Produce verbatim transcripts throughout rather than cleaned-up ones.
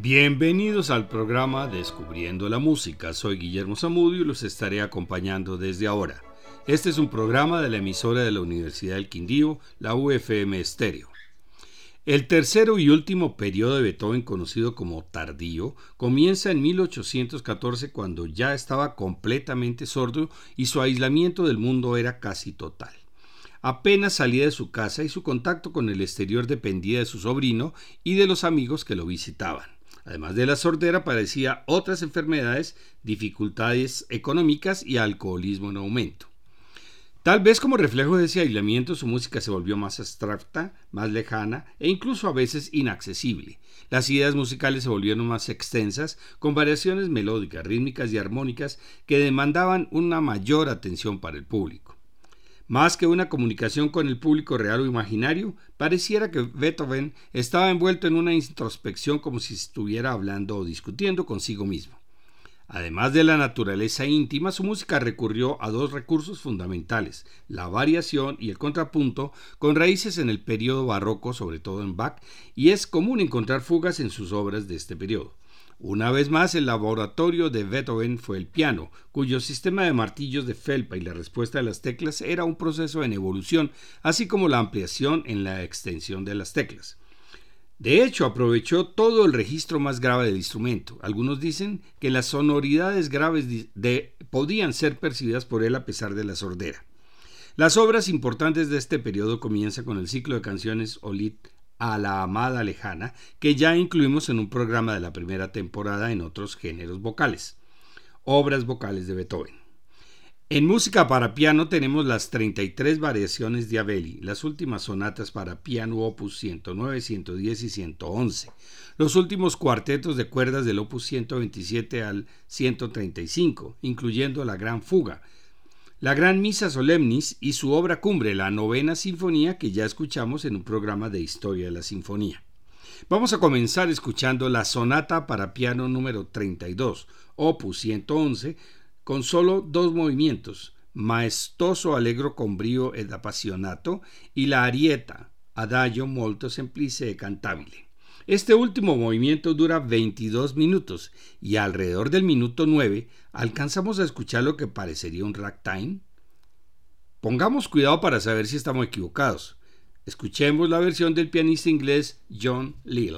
Bienvenidos al programa Descubriendo la Música. Soy Guillermo Zamudio y los estaré acompañando desde ahora. Este es un programa de la emisora de la Universidad del Quindío, la U F M Stereo. El tercero y último periodo de Beethoven, conocido como tardío, comienza en mil ochocientos catorce, cuando ya estaba completamente sordo y su aislamiento del mundo era casi total. Apenas salía de su casa y su contacto con el exterior dependía de su sobrino y de los amigos que lo visitaban. Además de la sordera, padecía otras enfermedades, dificultades económicas y alcoholismo en aumento. Tal vez como reflejo de ese aislamiento, su música se volvió más abstracta, más lejana e incluso a veces inaccesible. Las ideas musicales se volvieron más extensas, con variaciones melódicas, rítmicas y armónicas que demandaban una mayor atención para el público. Más que una comunicación con el público real o imaginario, pareciera que Beethoven estaba envuelto en una introspección, como si estuviera hablando o discutiendo consigo mismo. Además de la naturaleza íntima, su música recurrió a dos recursos fundamentales: la variación y el contrapunto, con raíces en el periodo barroco, sobre todo en Bach, y es común encontrar fugas en sus obras de este periodo. Una vez más, el laboratorio de Beethoven fue el piano, cuyo sistema de martillos de felpa y la respuesta de las teclas era un proceso en evolución, así como la ampliación en la extensión de las teclas. De hecho, aprovechó todo el registro más grave del instrumento. Algunos dicen que las sonoridades graves de, podían ser percibidas por él a pesar de la sordera. Las obras importantes de este periodo comienzan con el ciclo de canciones Olid a la amada lejana, que ya incluimos en un programa de la primera temporada en otros géneros vocales. Obras vocales de Beethoven. En música para piano tenemos las treinta y tres variaciones de Abeli, las últimas sonatas para piano opus ciento nueve, ciento diez y ciento once, los últimos cuartetos de cuerdas del opus ciento veintisiete al ciento treinta y cinco, incluyendo la Gran Fuga, la Gran Misa Solemnis y su obra cumbre, la Novena Sinfonía, que ya escuchamos en un programa de Historia de la Sinfonía. Vamos a comenzar escuchando la sonata para piano número treinta y dos, opus ciento once, con solo dos movimientos, maestoso allegro con brío ed appassionato, y la arieta, adagio molto semplice e cantabile. Este último movimiento dura veintidós minutos y alrededor del minuto nueve alcanzamos a escuchar lo que parecería un ragtime. Pongamos cuidado para saber si estamos equivocados. Escuchemos la versión del pianista inglés John Lill.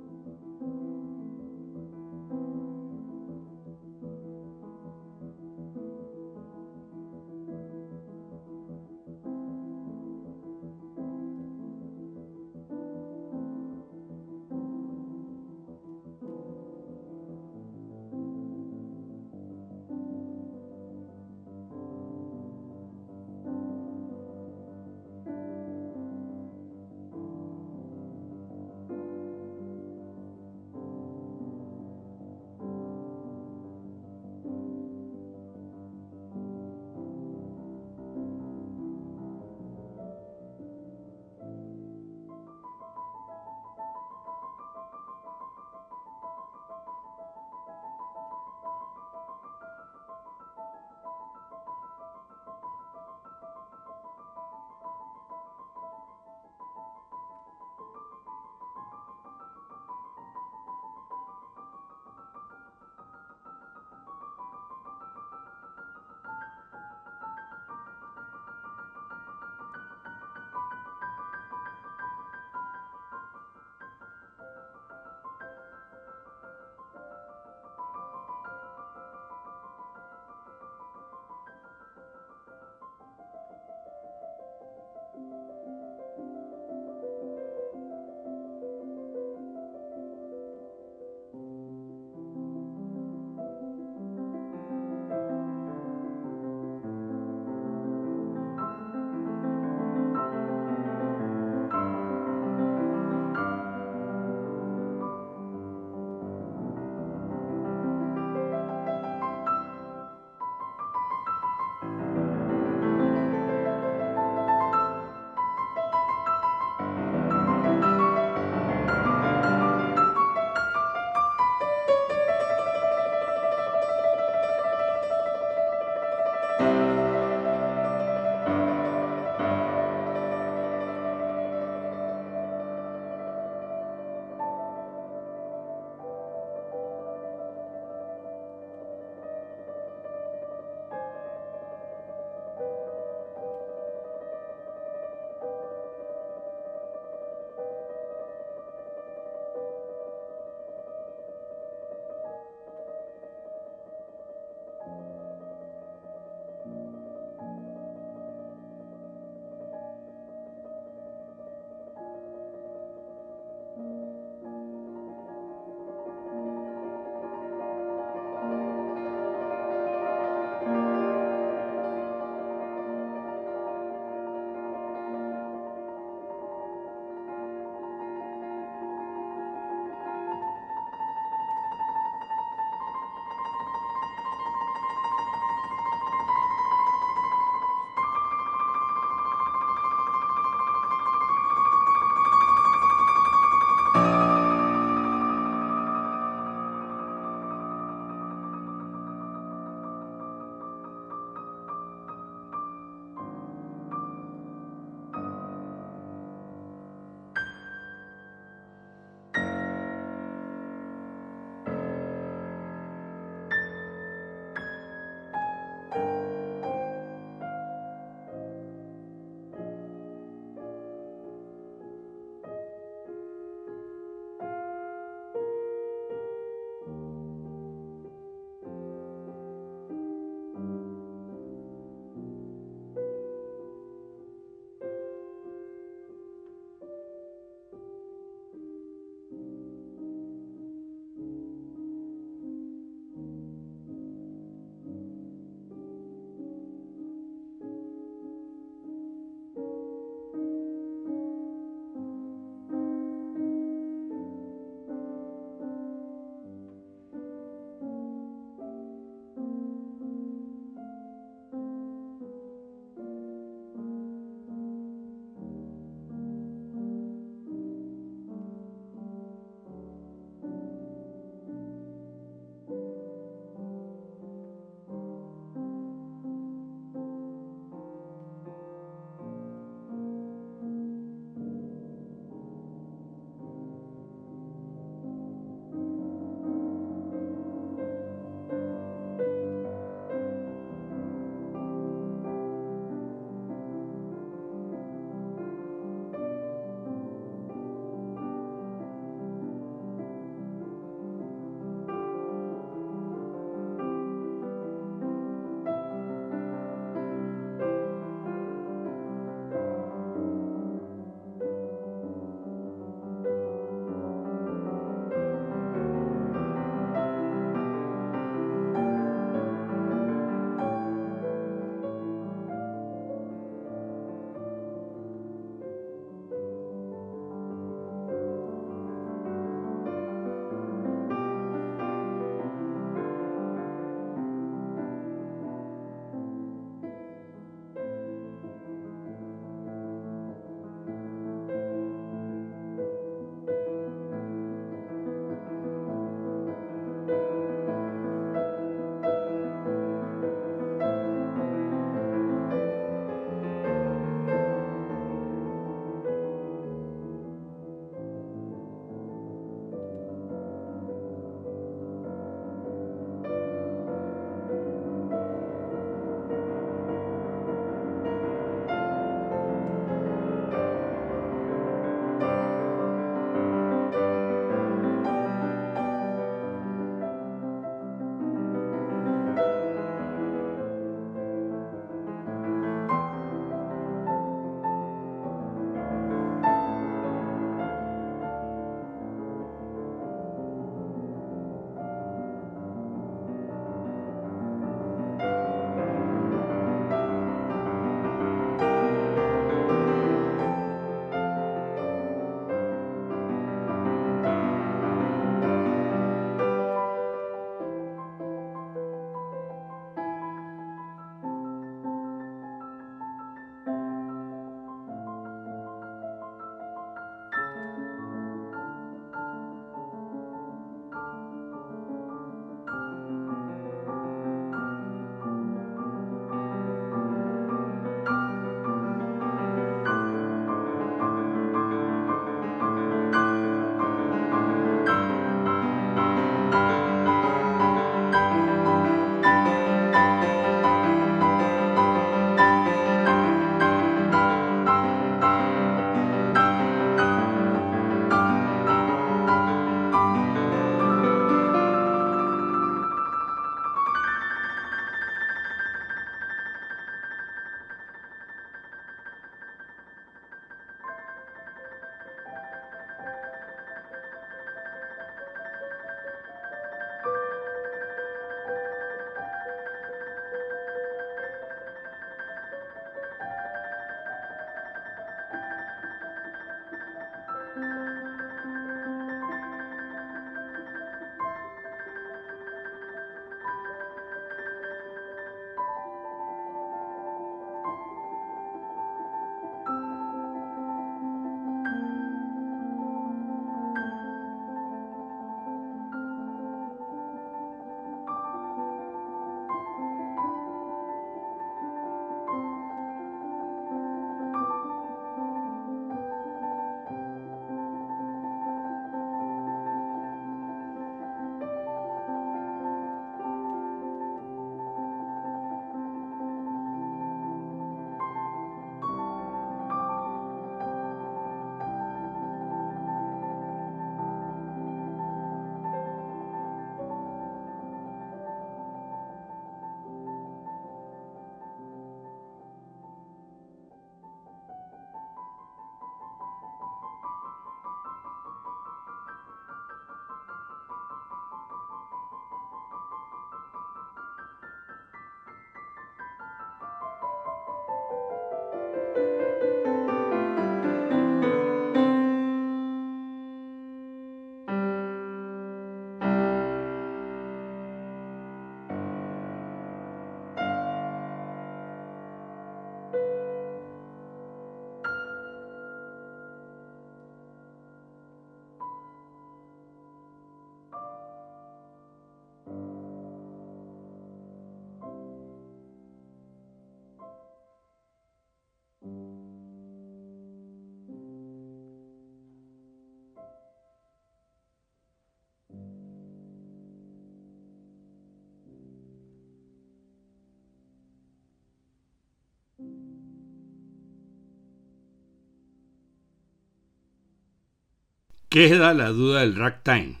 Queda la duda del ragtime.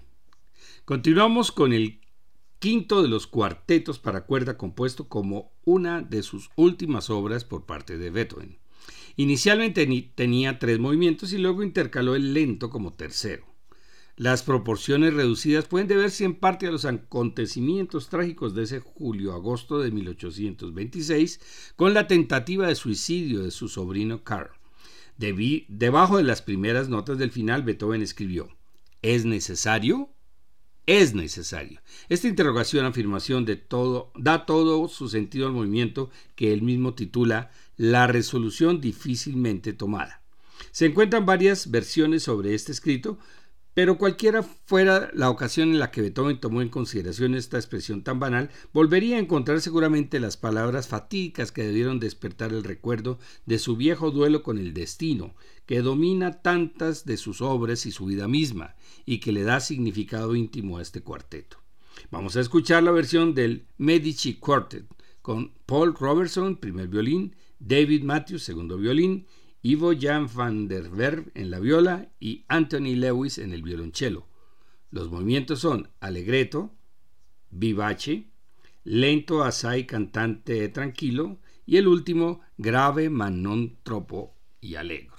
Continuamos con el quinto de los cuartetos para cuerda compuesto como una de sus últimas obras por parte de Beethoven. Inicialmente tenía tres movimientos y luego intercaló el lento como tercero. Las proporciones reducidas pueden deberse en parte a los acontecimientos trágicos de ese julio-agosto de mil ochocientos veintiséis con la tentativa de suicidio de su sobrino Karl. Debajo de las primeras notas del final, Beethoven escribió: ¿es necesario? ¿Es necesario? Esta interrogación, afirmación de todo, da todo su sentido al movimiento que él mismo titula La resolución difícilmente tomada. Se encuentran varias versiones sobre este escrito, pero cualquiera fuera la ocasión en la que Beethoven tomó en consideración esta expresión tan banal, volvería a encontrar seguramente las palabras fatídicas que debieron despertar el recuerdo de su viejo duelo con el destino, que domina tantas de sus obras y su vida misma, y que le da significado íntimo a este cuarteto. Vamos a escuchar la versión del Medici Quartet, con Paul Robertson, primer violín, David Matthews, segundo violín, Ivo Jan van der Werf en la viola y Anthony Lewis en el violonchelo. Los movimientos son allegretto, vivace, lento assai cantante tranquilo y el último grave ma non troppo y allegro.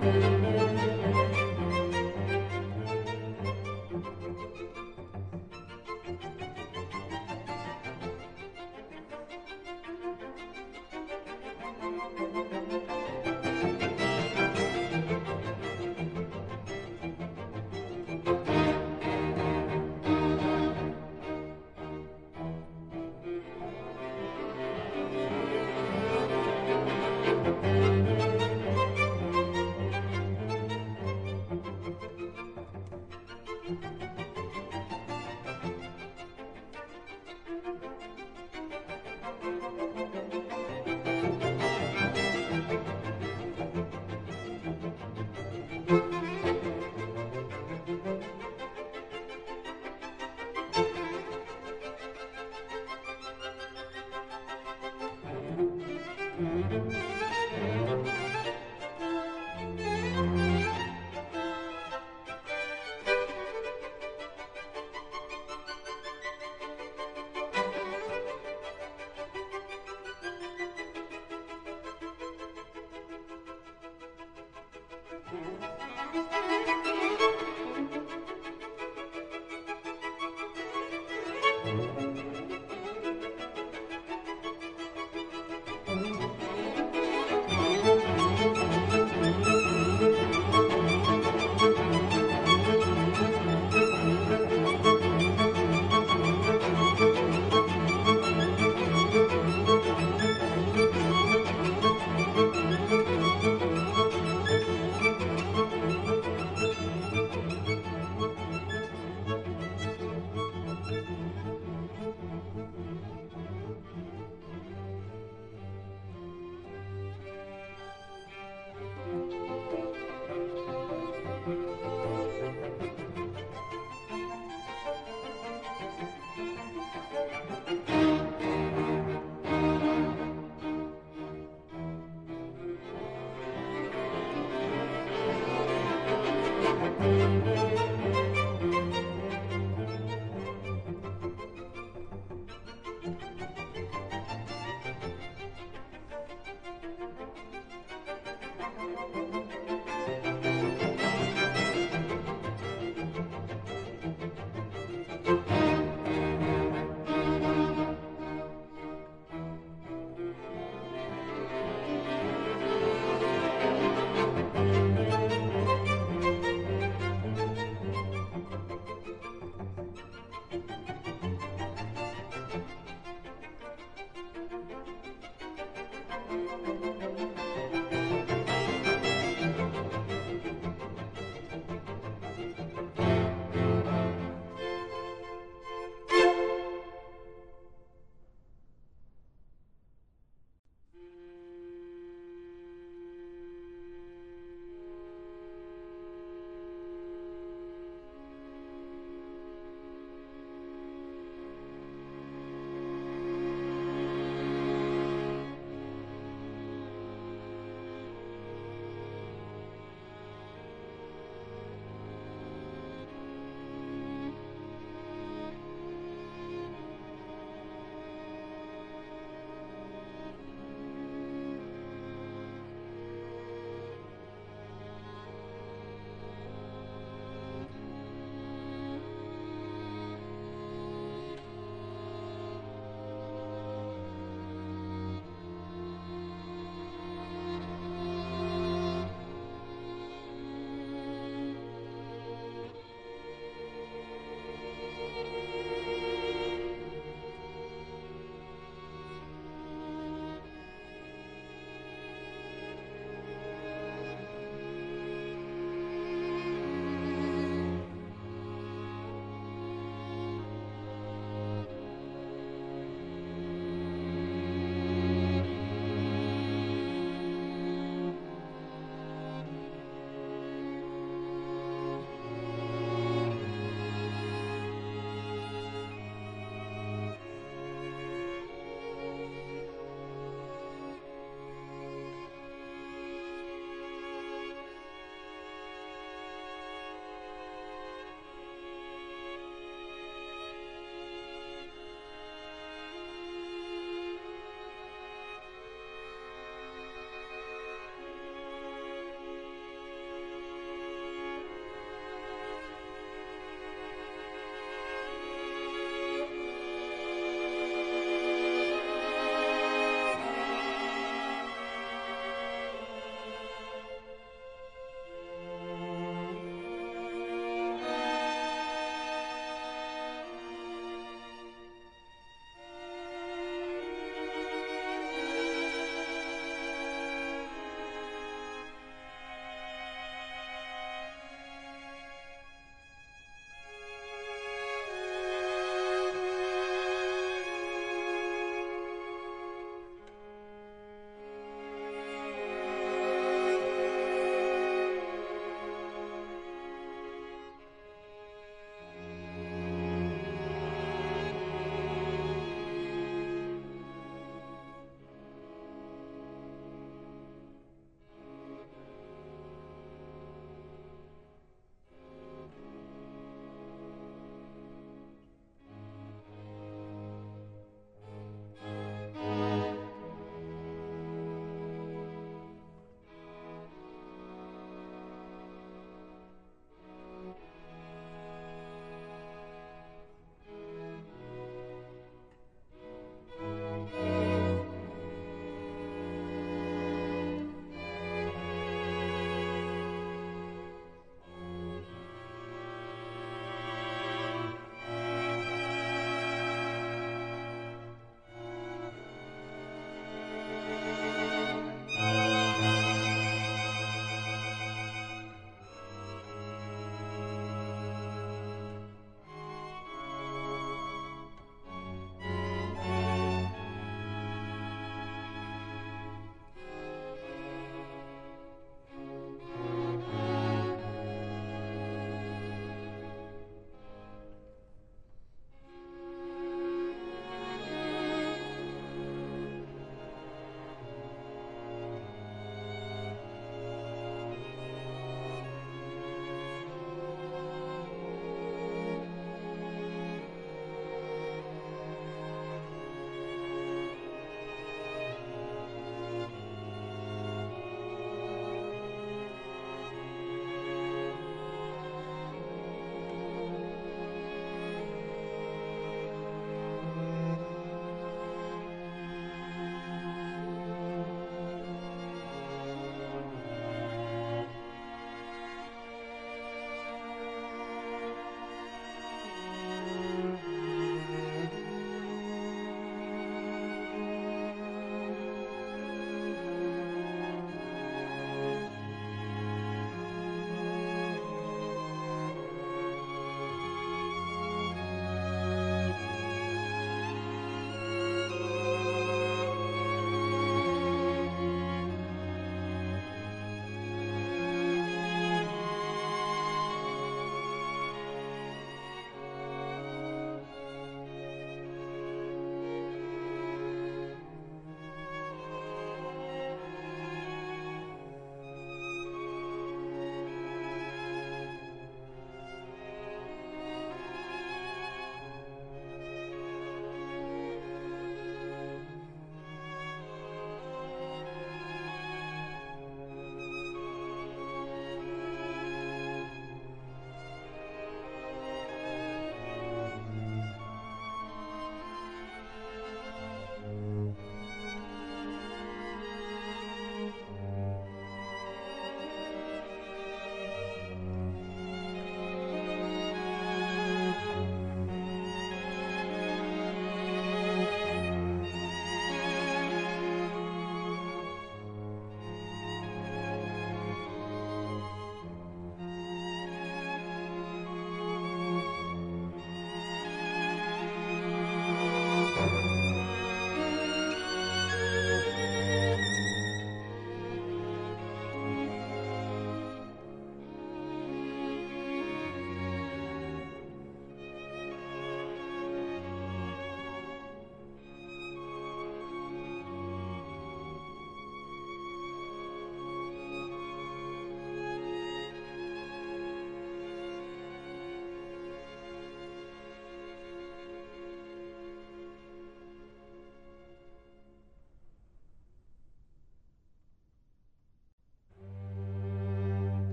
Thank you.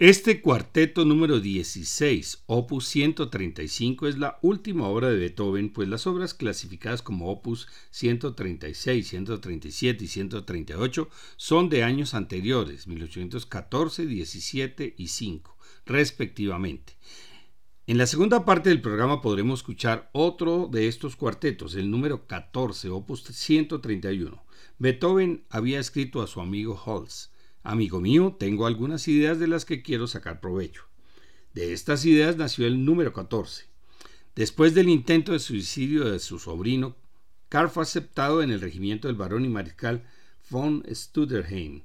Este cuarteto número dieciséis, opus ciento treinta y cinco, es la última obra de Beethoven, pues las obras clasificadas como opus ciento treinta y seis, ciento treinta y siete y ciento treinta y ocho son de años anteriores, mil ochocientos catorce, diecisiete y cinco, respectivamente. En la segunda parte del programa podremos escuchar otro de estos cuartetos, el número catorce, opus ciento treinta y uno. Beethoven había escrito a su amigo Holtz: «Amigo mío, tengo algunas ideas de las que quiero sacar provecho». De estas ideas nació el número catorce. Después del intento de suicidio de su sobrino, Karl fue aceptado en el regimiento del barón y mariscal von Studterheim,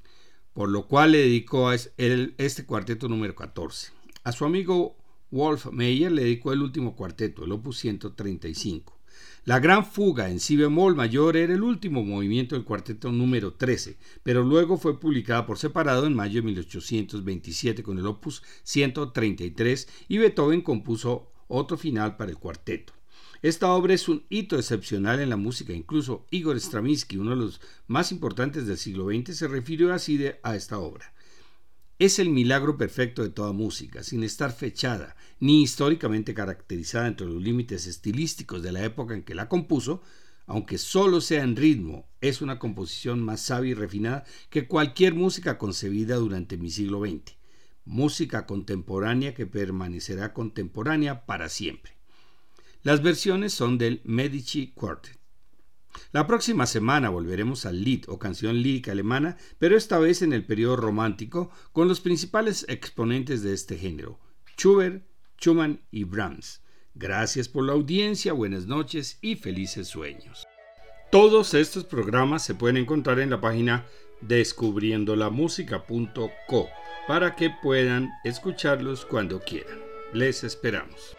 por lo cual le dedicó a este cuarteto número catorce. A su amigo Wolf Meyer le dedicó el último cuarteto, el opus ciento treinta y cinco. La gran fuga en si bemol mayor era el último movimiento del cuarteto número trece, pero luego fue publicada por separado en mayo de mil ochocientos veintisiete con el opus ciento treinta y tres y Beethoven compuso otro final para el cuarteto. Esta obra es un hito excepcional en la música, incluso Igor Stravinsky, uno de los más importantes del siglo veinte, se refirió así de, a esta obra: «Es el milagro perfecto de toda música, sin estar fechada ni históricamente caracterizada entre los límites estilísticos de la época en que la compuso, aunque solo sea en ritmo, es una composición más sabia y refinada que cualquier música concebida durante mi siglo veinte, música contemporánea que permanecerá contemporánea para siempre». Las versiones son del Medici Quartet. La próxima semana volveremos al Lied o canción lírica alemana, pero esta vez en el periodo romántico, con los principales exponentes de este género: Schubert, Schumann y Brahms. Gracias por la audiencia, buenas noches y felices sueños. Todos estos programas se pueden encontrar en la página descubriendo la música punto co para que puedan escucharlos cuando quieran. Les esperamos.